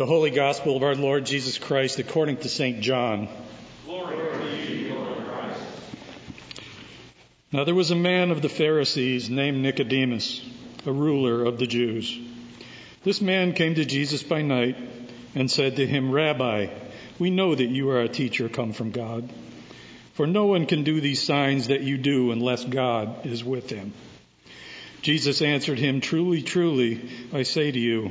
The Holy Gospel of our Lord Jesus Christ according to St. John. Glory to you, Lord Christ. Now there was a man of the Pharisees named Nicodemus, a ruler of the Jews. This man came to Jesus by night and said to him, "Rabbi, we know that you are a teacher come from God, for no one can do these signs that you do unless God is with him." Jesus answered him, "Truly, truly, I say to you,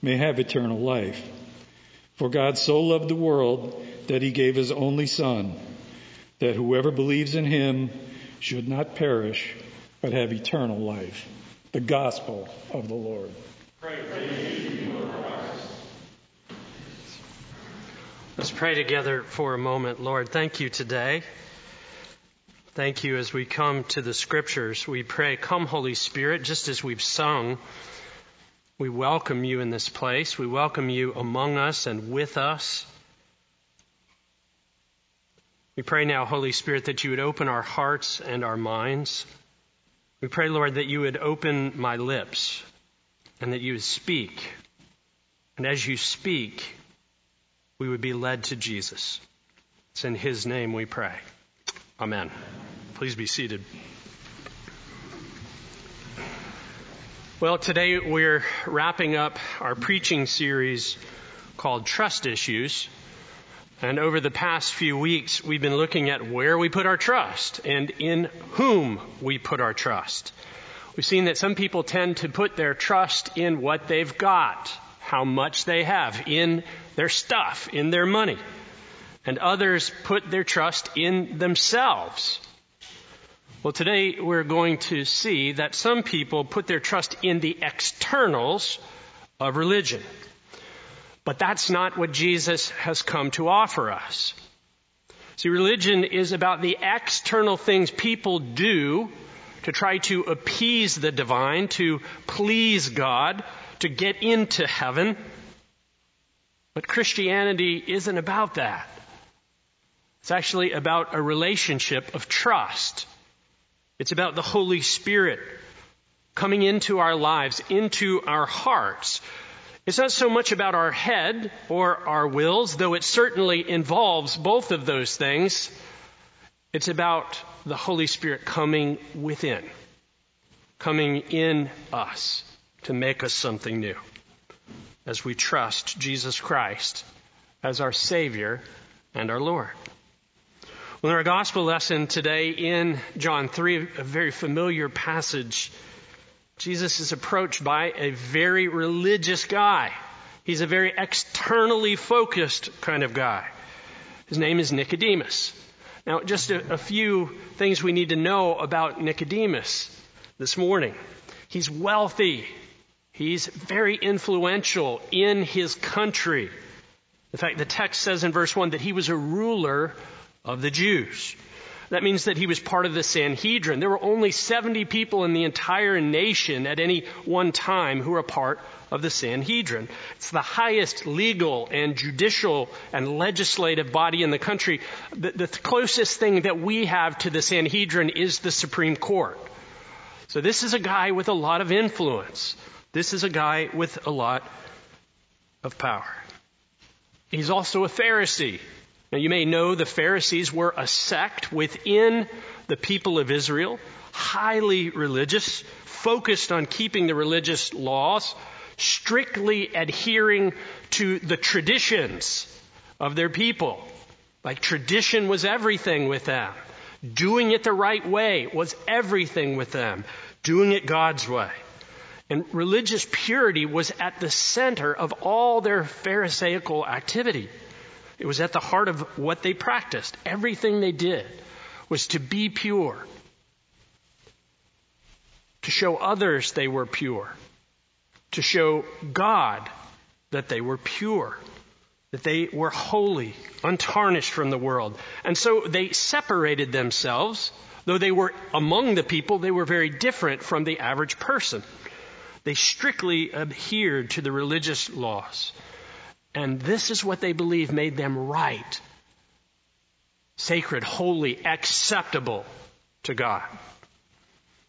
may have eternal life. For God so loved the world that he gave his only Son, that whoever believes in him should not perish, but have eternal life." The Gospel of the Lord. Praise to you, Lord Christ. Let's pray together for a moment. Lord, thank you today. Thank you as we come to the Scriptures. We pray, come Holy Spirit, just as we've sung. We welcome you in this place. We welcome you among us and with us. We pray now, Holy Spirit, that you would open our hearts and our minds. We pray, Lord, that you would open my lips and that you would speak. And as you speak, we would be led to Jesus. It's in his name we pray. Amen. Please be seated. Well, today we're wrapping up our preaching series called Trust Issues. And over the past few weeks, we've been looking at where we put our trust and in whom we put our trust. We've seen that some people tend to put their trust in what they've got, how much they have, in their stuff, in their money. And others put their trust in themselves. Well, today we're going to see that some people put their trust in the externals of religion. But that's not what Jesus has come to offer us. See, religion is about the external things people do to try to appease the divine, to please God, to get into heaven. But Christianity isn't about that. It's actually about a relationship of trust. It's about the Holy Spirit coming into our lives, into our hearts. It's not so much about our head or our wills, though it certainly involves both of those things. It's about the Holy Spirit coming within, coming in us to make us something new as we trust Jesus Christ as our Savior and our Lord. Well, in our gospel lesson today in John 3, a very familiar passage, Jesus is approached by a very religious guy. He's a very externally focused kind of guy. His name is Nicodemus. Now, just a few things we need to know about Nicodemus this morning. He's wealthy. He's very influential in his country. In fact, the text says in verse 1 that he was a ruler of the Jews. That means that he was part of the Sanhedrin. There were only 70 people in the entire nation at any one time who were a part of the Sanhedrin. It's the highest legal and judicial and legislative body in the country. The closest thing that we have to the Sanhedrin is the Supreme Court. So this is a guy with a lot of influence. This is a guy with a lot of power. He's also a Pharisee. Now, you may know the Pharisees were a sect within the people of Israel, highly religious, focused on keeping the religious laws, strictly adhering to the traditions of their people. Like, tradition was everything with them. Doing it the right way was everything with them. Doing it God's way. And religious purity was at the center of all their Pharisaical activity. It was at the heart of what they practiced. Everything they did was to be pure, to show others they were pure, to show God that they were pure, that they were holy, untarnished from the world. And so they separated themselves. Though they were among the people, they were very different from the average person. They strictly adhered to the religious laws. And this is what they believe made them right, sacred, holy, acceptable to God.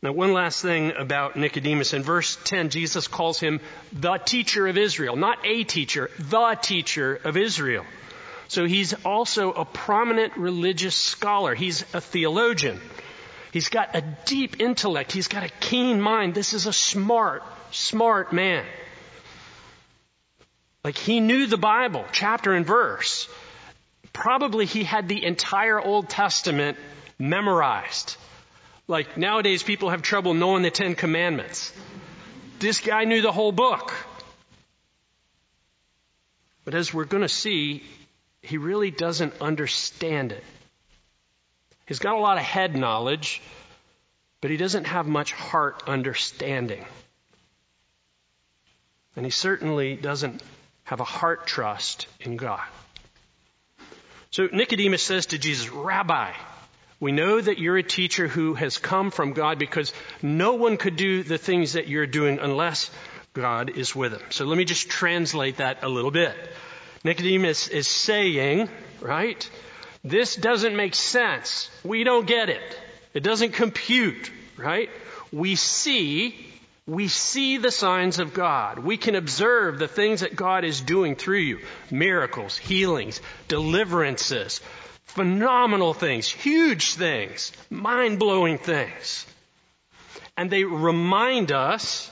Now, one last thing about Nicodemus. In verse 10, Jesus calls him the teacher of Israel. Not a teacher, the teacher of Israel. So he's also a prominent religious scholar. He's a theologian. He's got a deep intellect. He's got a keen mind. This is a smart man. Like, he knew the Bible, chapter and verse. Probably he had the entire Old Testament memorized. Like, nowadays people have trouble knowing the Ten Commandments. This guy knew the whole book. But as we're going to see, he really doesn't understand it. He's got a lot of head knowledge, but he doesn't have much heart understanding. And he certainly doesn't have a heart trust in God. So Nicodemus says to Jesus, "Rabbi, we know that you're a teacher who has come from God, because no one could do the things that you're doing unless God is with him." So let me just translate that a little bit. Nicodemus is saying, right, this doesn't make sense. We don't get it. It doesn't compute, right? We see the signs of God. We can observe the things that God is doing through you. Miracles, healings, deliverances, phenomenal things, huge things, mind-blowing things. And they remind us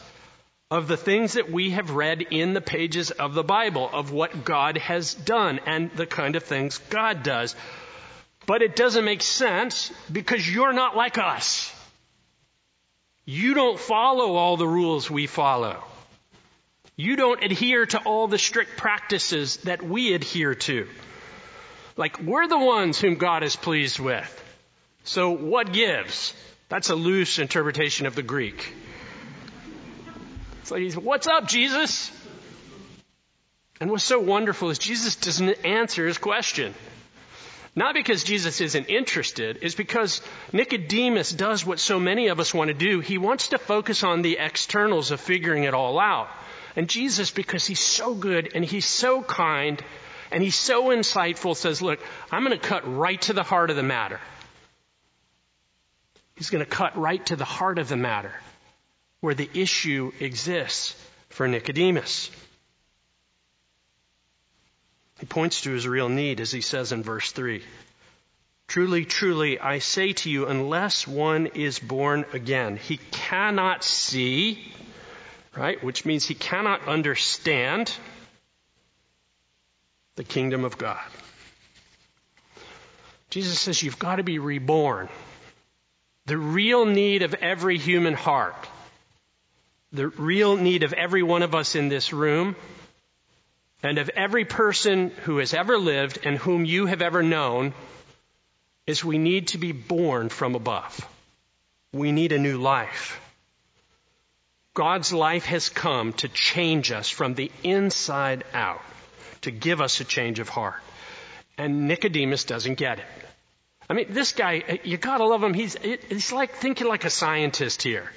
of the things that we have read in the pages of the Bible, of what God has done and the kind of things God does. But it doesn't make sense because you're not like us. You don't follow all the rules we follow. You don't adhere to all the strict practices that we adhere to. Like, we're the ones whom God is pleased with. So what gives? That's a loose interpretation of the Greek. It's like, what's up, Jesus? And what's so wonderful is Jesus doesn't answer his question. Not because Jesus isn't interested, it's because Nicodemus does what so many of us want to do. He wants to focus on the externals of figuring it all out. And Jesus, because he's so good and he's so kind and he's so insightful, says, look, I'm going to cut right to the heart of the matter. He's going to cut right to the heart of the matter where the issue exists for Nicodemus. He points to his real need, as he says in verse 3. "Truly, truly, I say to you, unless one is born again," he cannot see, right? Which means he cannot understand the kingdom of God. Jesus says you've got to be reborn. The real need of every human heart, the real need of every one of us in this room, and of every person who has ever lived and whom you have ever known, is we need to be born from above. We need a new life. God's life has come to change us from the inside out, to give us a change of heart. And Nicodemus doesn't get it. I mean, this guy, you got to love him. He's like thinking like a scientist here,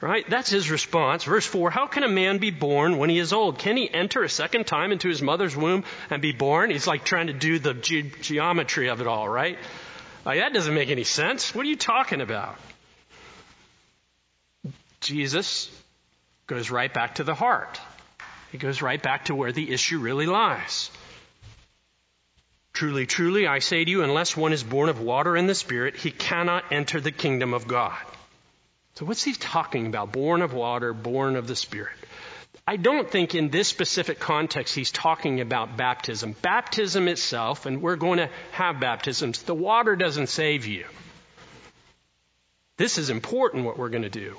right? That's his response. Verse 4, how can a man be born when he is old? Can he enter a second time into his mother's womb and be born? He's like trying to do the geometry of it all, right? Like, that doesn't make any sense. What are you talking about? Jesus goes right back to the heart. He goes right back to where the issue really lies. Truly, truly, I say to you, unless one is born of water and the Spirit, he cannot enter the kingdom of God. So what's he talking about? Born of water, born of the Spirit. I don't think in this specific context he's talking about baptism. Baptism itself, and we're going to have baptisms, the water doesn't save you. This is important what we're going to do.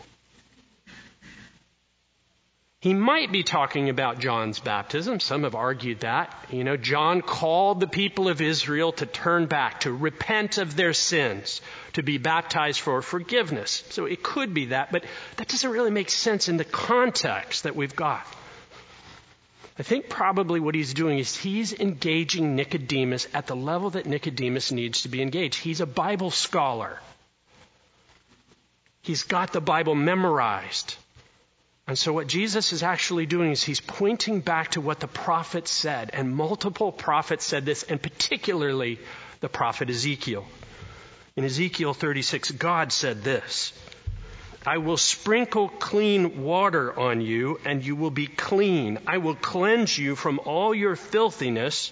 He might be talking about John's baptism. Some have argued that. You know, John called the people of Israel to turn back, to repent of their sins, to be baptized for forgiveness. So it could be that, but that doesn't really make sense in the context that we've got. I think probably what he's doing is he's engaging Nicodemus at the level that Nicodemus needs to be engaged. He's a Bible scholar. He's got the Bible memorized. And so what Jesus is actually doing is he's pointing back to what the prophet said, and multiple prophets said this, and particularly the prophet Ezekiel. In Ezekiel 36, God said this, I will sprinkle clean water on you, and you will be clean. I will cleanse you from all your filthiness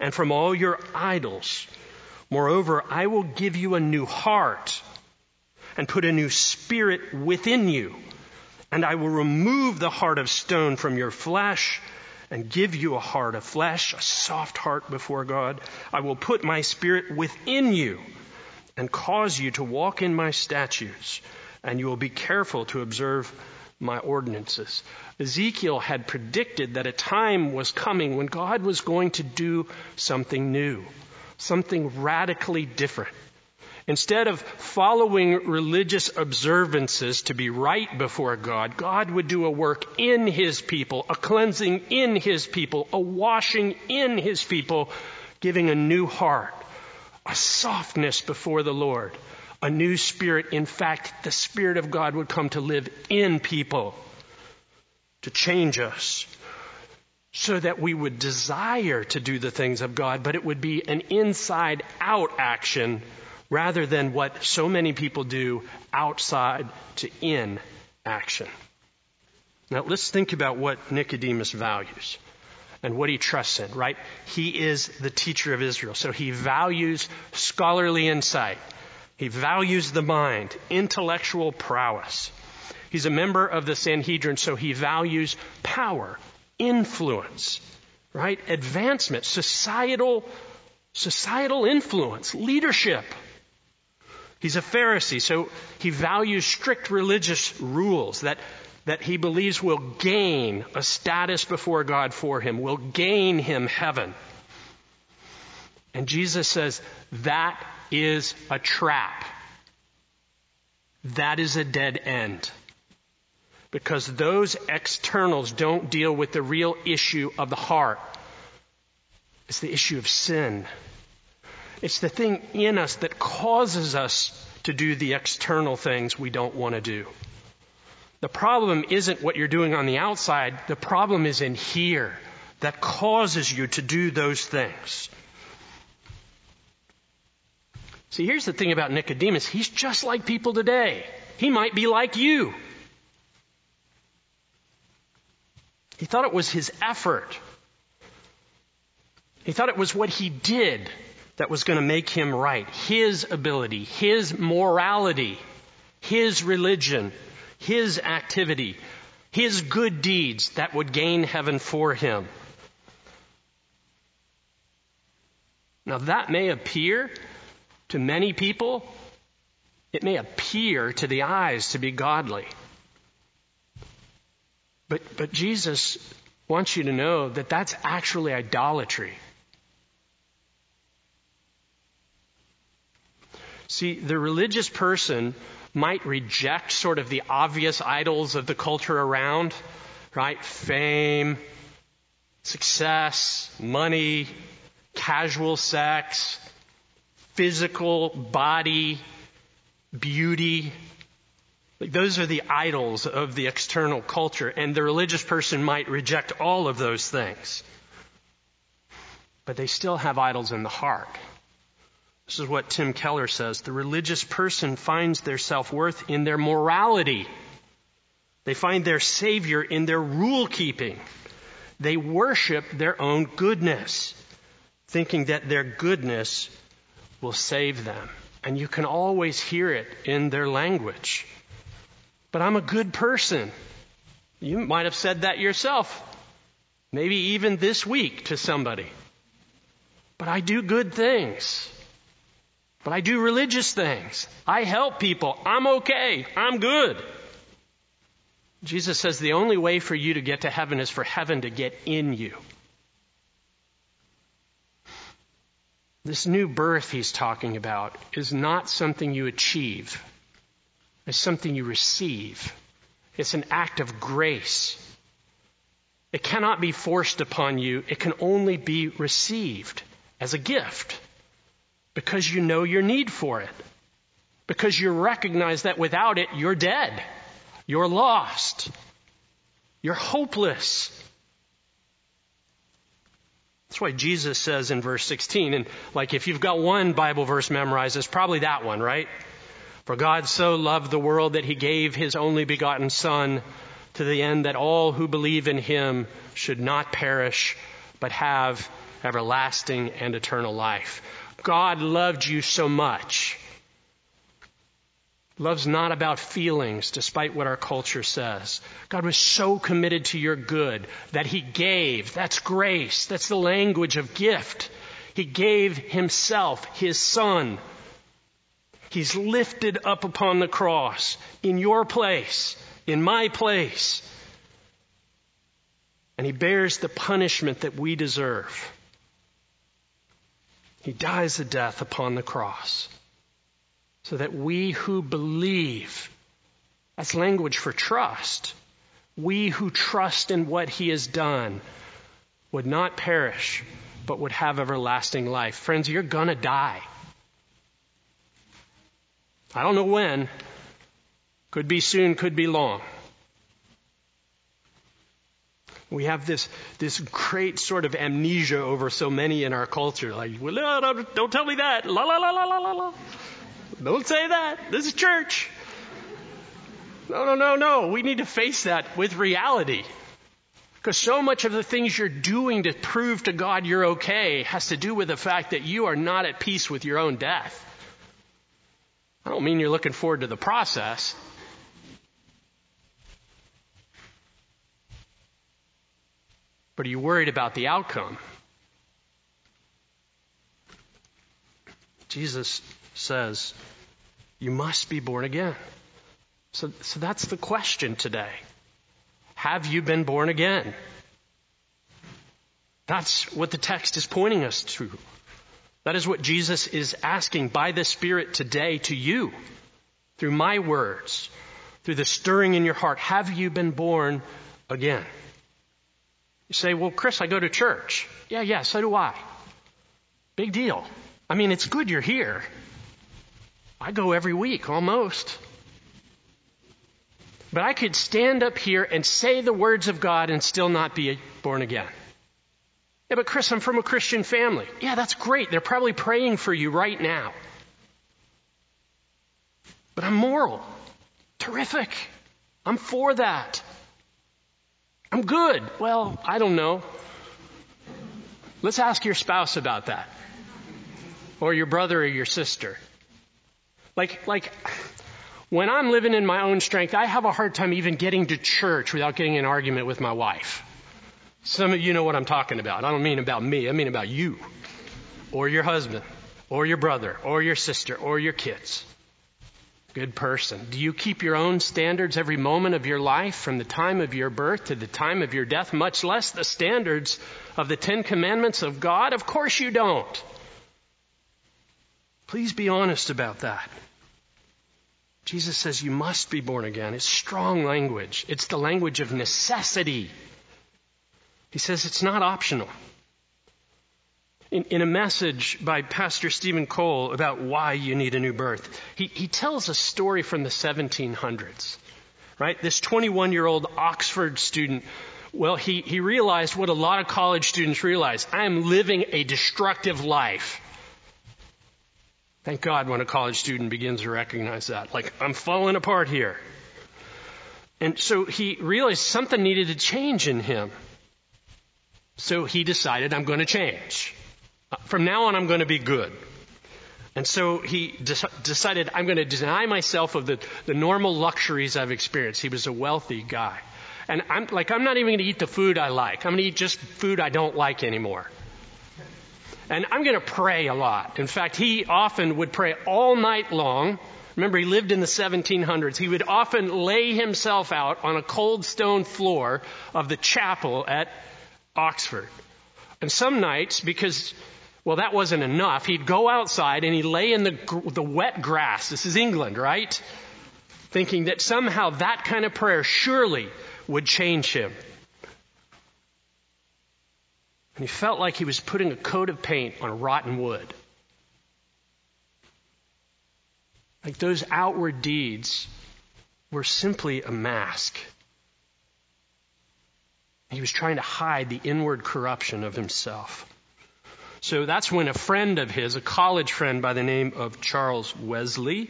and from all your idols. Moreover, I will give you a new heart and put a new spirit within you. And I will remove the heart of stone from your flesh and give you a heart of flesh, a soft heart before God. I will put my spirit within you and cause you to walk in my statutes, and you will be careful to observe my ordinances. Ezekiel had predicted that a time was coming when God was going to do something new, something radically different. Instead of following religious observances to be right before God, God would do a work in his people, a cleansing in his people, a washing in his people, giving a new heart, a softness before the Lord, a new spirit. In fact, the Spirit of God would come to live in people, to change us, so that we would desire to do the things of God, but it would be an inside-out action rather than what so many people do, outside to in action. Now, let's think about what Nicodemus values and what he trusts in, right? He is the teacher of Israel, so he values scholarly insight. He values the mind, intellectual prowess. He's a member of the Sanhedrin, so he values power, influence, right? Advancement, societal influence, leadership. He's a Pharisee, so he values strict religious rules that he believes will gain a status before God for him, will gain him heaven. And Jesus says, that is a trap. That is a dead end. Because those externals don't deal with the real issue of the heart. It's the issue of sin. It's the thing in us that causes us to do the external things we don't want to do. The problem isn't what you're doing on the outside. The problem is in here that causes you to do those things. See, here's the thing about Nicodemus. He's just like people today. He might be like you. He thought it was his effort. He thought it was what he did that was going to make him right. His ability, his morality, his religion, his activity, his good deeds that would gain heaven for him. Now that may appear to many people, it may appear to the eyes to be godly. But Jesus wants you to know that that's actually idolatry. See, the religious person might reject sort of the obvious idols of the culture around, right? Fame, success, money, casual sex, physical body, beauty. Like those are the idols of the external culture, and the religious person might reject all of those things. But they still have idols in the heart. This is what Tim Keller says. The religious person finds their self-worth in their morality. They find their Savior in their rule-keeping. They worship their own goodness, thinking that their goodness will save them. And you can always hear it in their language. But I'm a good person. You might have said that yourself, maybe even this week to somebody. But I do good things. But I do religious things. I help people. I'm okay. I'm good. Jesus says the only way for you to get to heaven is for heaven to get in you. This new birth he's talking about is not something you achieve. It's something you receive. It's an act of grace. It cannot be forced upon you. It can only be received as a gift because you know your need for it, because you recognize that without it, you're dead. You're lost. You're hopeless. That's why Jesus says in verse 16, and like if you've got one Bible verse memorized, it's probably that one, right? For God so loved the world that he gave his only begotten Son, to the end that all who believe in him should not perish, but have everlasting and eternal life. God loved you so much. Love's not about feelings, despite what our culture says. God was so committed to your good that he gave. That's grace. That's the language of gift. He gave himself, his Son. He's lifted up upon the cross in your place, in my place. And he bears the punishment that we deserve. He dies a death upon the cross. So that we who believe, that's language for trust, we who trust in what he has done would not perish, but would have everlasting life. Friends, you're going to die. I don't know when. Could be soon, could be long. We have this great sort of amnesia over so many in our culture. Like, well, don't tell me that. La, la, la, la, la, la, la. Don't say that. This is church. No. We need to face that with reality. Because so much of the things you're doing to prove to God you're okay has to do with the fact that you are not at peace with your own death. I don't mean you're looking forward to the process. But are you worried about the outcome? Jesus says, you must be born again. So that's the question today. Have you been born again? That's what the text is pointing us to. That is what Jesus is asking by the Spirit today to you, through my words, through the stirring in your heart. Have you been born again? You say, well, Chris, I go to church. Yeah, so do I. Big deal. I mean, it's good you're here. I go every week, almost. But I could stand up here and say the words of God and still not be born again. Yeah, but Chris, I'm from a Christian family. Yeah, that's great. They're probably praying for you right now. But I'm moral. Terrific. I'm for that. I'm good. Well, I don't know. Let's ask your spouse about that. Or your brother or your sister. Like when I'm living in my own strength, I have a hard time even getting to church without getting in an argument with my wife. Some of you know what I'm talking about. I don't mean about me. I mean about you or your husband or your brother or your sister or your kids. Good person. Do you keep your own standards every moment of your life from the time of your birth to the time of your death, much less the standards of the 10 commandments of God? Of course you don't. Please be honest about that. Jesus says you must be born again. It's strong language. It's the language of necessity. He says it's not optional. In a message by Pastor Stephen Cole about why you need a new birth, he tells a story from the 1700s, right? This 21-year-old Oxford student, well, he realized what a lot of college students realize. I am living a destructive life. Thank God when a college student begins to recognize that. Like, I'm falling apart here. And so he realized something needed to change in him. So he decided, I'm going to change. From now on, I'm going to be good. And so he decided, I'm going to deny myself of the normal luxuries I've experienced. He was a wealthy guy. And I'm not even going to eat the food I like. I'm going to eat just food I don't like anymore. And I'm going to pray a lot. In fact, he often would pray all night long. Remember, he lived in the 1700s. He would often lay himself out on a cold stone floor of the chapel at Oxford. And some nights, because... well, that wasn't enough. He'd go outside and he'd lay in the wet grass. This is England, right? Thinking that somehow that kind of prayer surely would change him. And he felt like he was putting a coat of paint on rotten wood. Like those outward deeds were simply a mask. He was trying to hide the inward corruption of himself. So that's when a friend of his, a college friend by the name of Charles Wesley,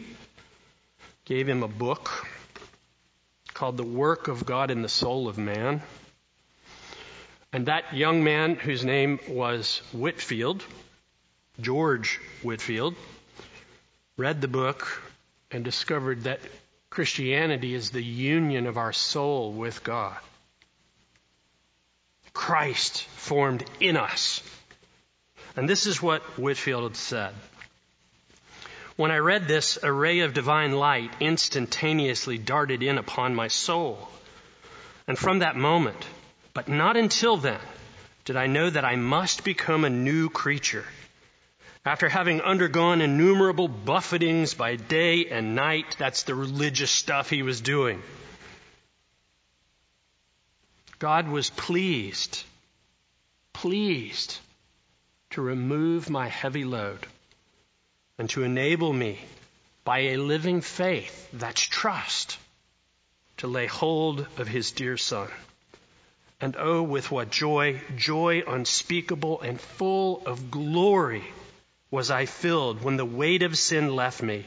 gave him a book called The Work of God in the Soul of Man. And that young man, whose name was Whitefield, George Whitefield, read the book and discovered that Christianity is the union of our soul with God. Christ formed in us. And this is what Whitefield had said. When I read this, a ray of divine light instantaneously darted in upon my soul. And from that moment, but not until then, did I know that I must become a new creature. After having undergone innumerable buffetings by day and night, that's the religious stuff he was doing, God was pleased to remove my heavy load and to enable me by a living faith, that's trust, to lay hold of his dear son. And oh, with what joy unspeakable and full of glory was I filled when the weight of sin left me,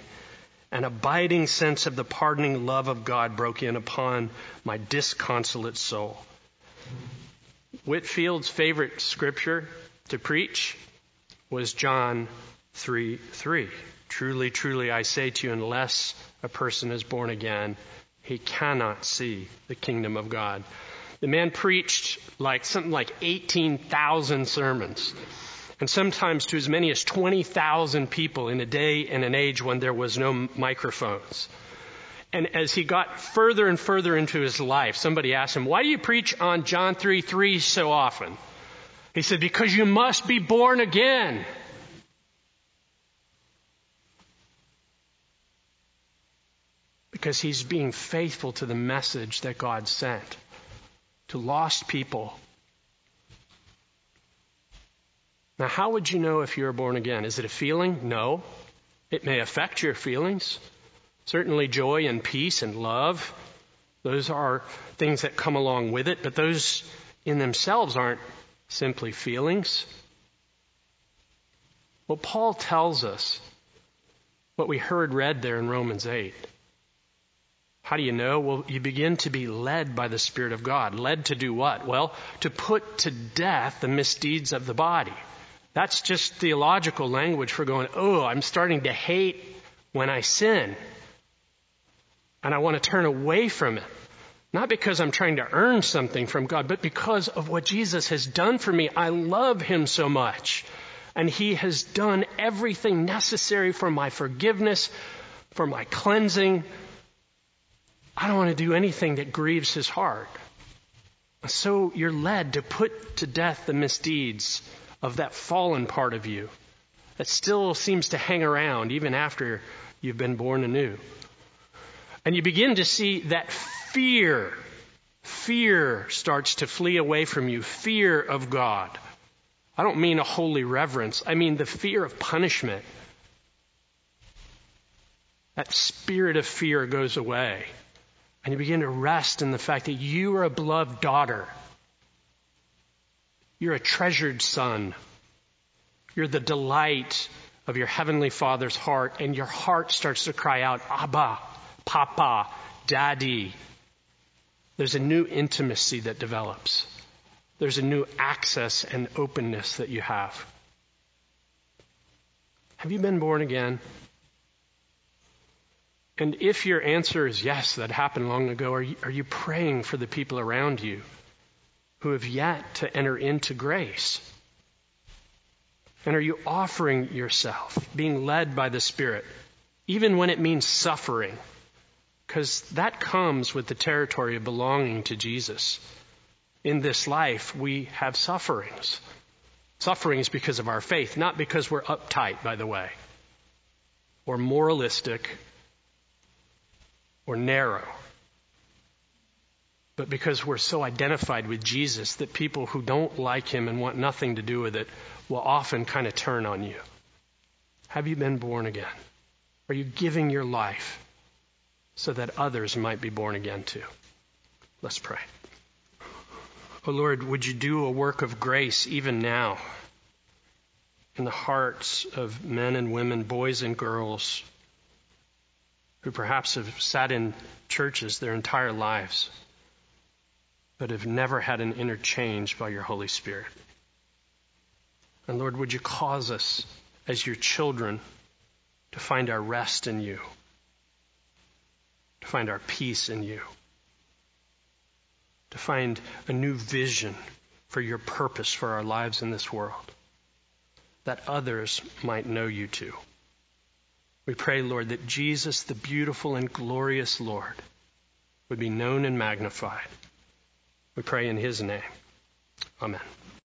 an abiding sense of the pardoning love of God broke in upon my disconsolate soul. Whitefield's favorite scripture to preach was John 3:3. Truly, truly, I say to you, unless a person is born again, he cannot see the kingdom of God. The man preached something like 18,000 sermons, and sometimes to as many as 20,000 people in a day and an age when there was no microphones. And as he got further and further into his life, somebody asked him, why do you preach on John 3:3 so often? He said, because you must be born again. Because he's being faithful to the message that God sent to lost people. Now, how would you know if you're born again? Is it a feeling? No. It may affect your feelings. Certainly joy and peace and love. Those are things that come along with it, but those in themselves aren't simply feelings. Well, Paul tells us what we heard read there in Romans 8. How do you know? Well, you begin to be led by the Spirit of God. Led to do what? Well, to put to death the misdeeds of the body. That's just theological language for going, oh, I'm starting to hate when I sin. And I want to turn away from it. Not because I'm trying to earn something from God, but because of what Jesus has done for me. I love him so much. And he has done everything necessary for my forgiveness, for my cleansing. I don't want to do anything that grieves his heart. So you're led to put to death the misdeeds of that fallen part of you that still seems to hang around even after you've been born anew. And you begin to see that fear starts to flee away from you. Fear of God. I don't mean a holy reverence. I mean the fear of punishment. That spirit of fear goes away. And you begin to rest in the fact that you are a beloved daughter. You're a treasured son. You're the delight of your heavenly Father's heart. And your heart starts to cry out, Abba, Papa, Daddy. There's a new intimacy that develops. There's a new access and openness that you have. Have you been born again? And if your answer is yes, that happened long ago, are you praying for the people around you who have yet to enter into grace? And are you offering yourself, being led by the Spirit, even when it means suffering? Because that comes with the territory of belonging to Jesus. In this life, we have sufferings. Sufferings because of our faith, not because we're uptight, by the way, or moralistic, or narrow, but because we're so identified with Jesus that people who don't like him and want nothing to do with it will often kind of turn on you. Have you been born again? Are you giving your life so that others might be born again too? Let's pray. Oh Lord, would you do a work of grace even now in the hearts of men and women, boys and girls, who perhaps have sat in churches their entire lives, but have never had an interchange by your Holy Spirit. And Lord, would you cause us as your children to find our rest in you, to find our peace in you, to find a new vision for your purpose for our lives in this world, that others might know you too. We pray, Lord, that Jesus, the beautiful and glorious Lord, would be known and magnified. We pray in his name. Amen.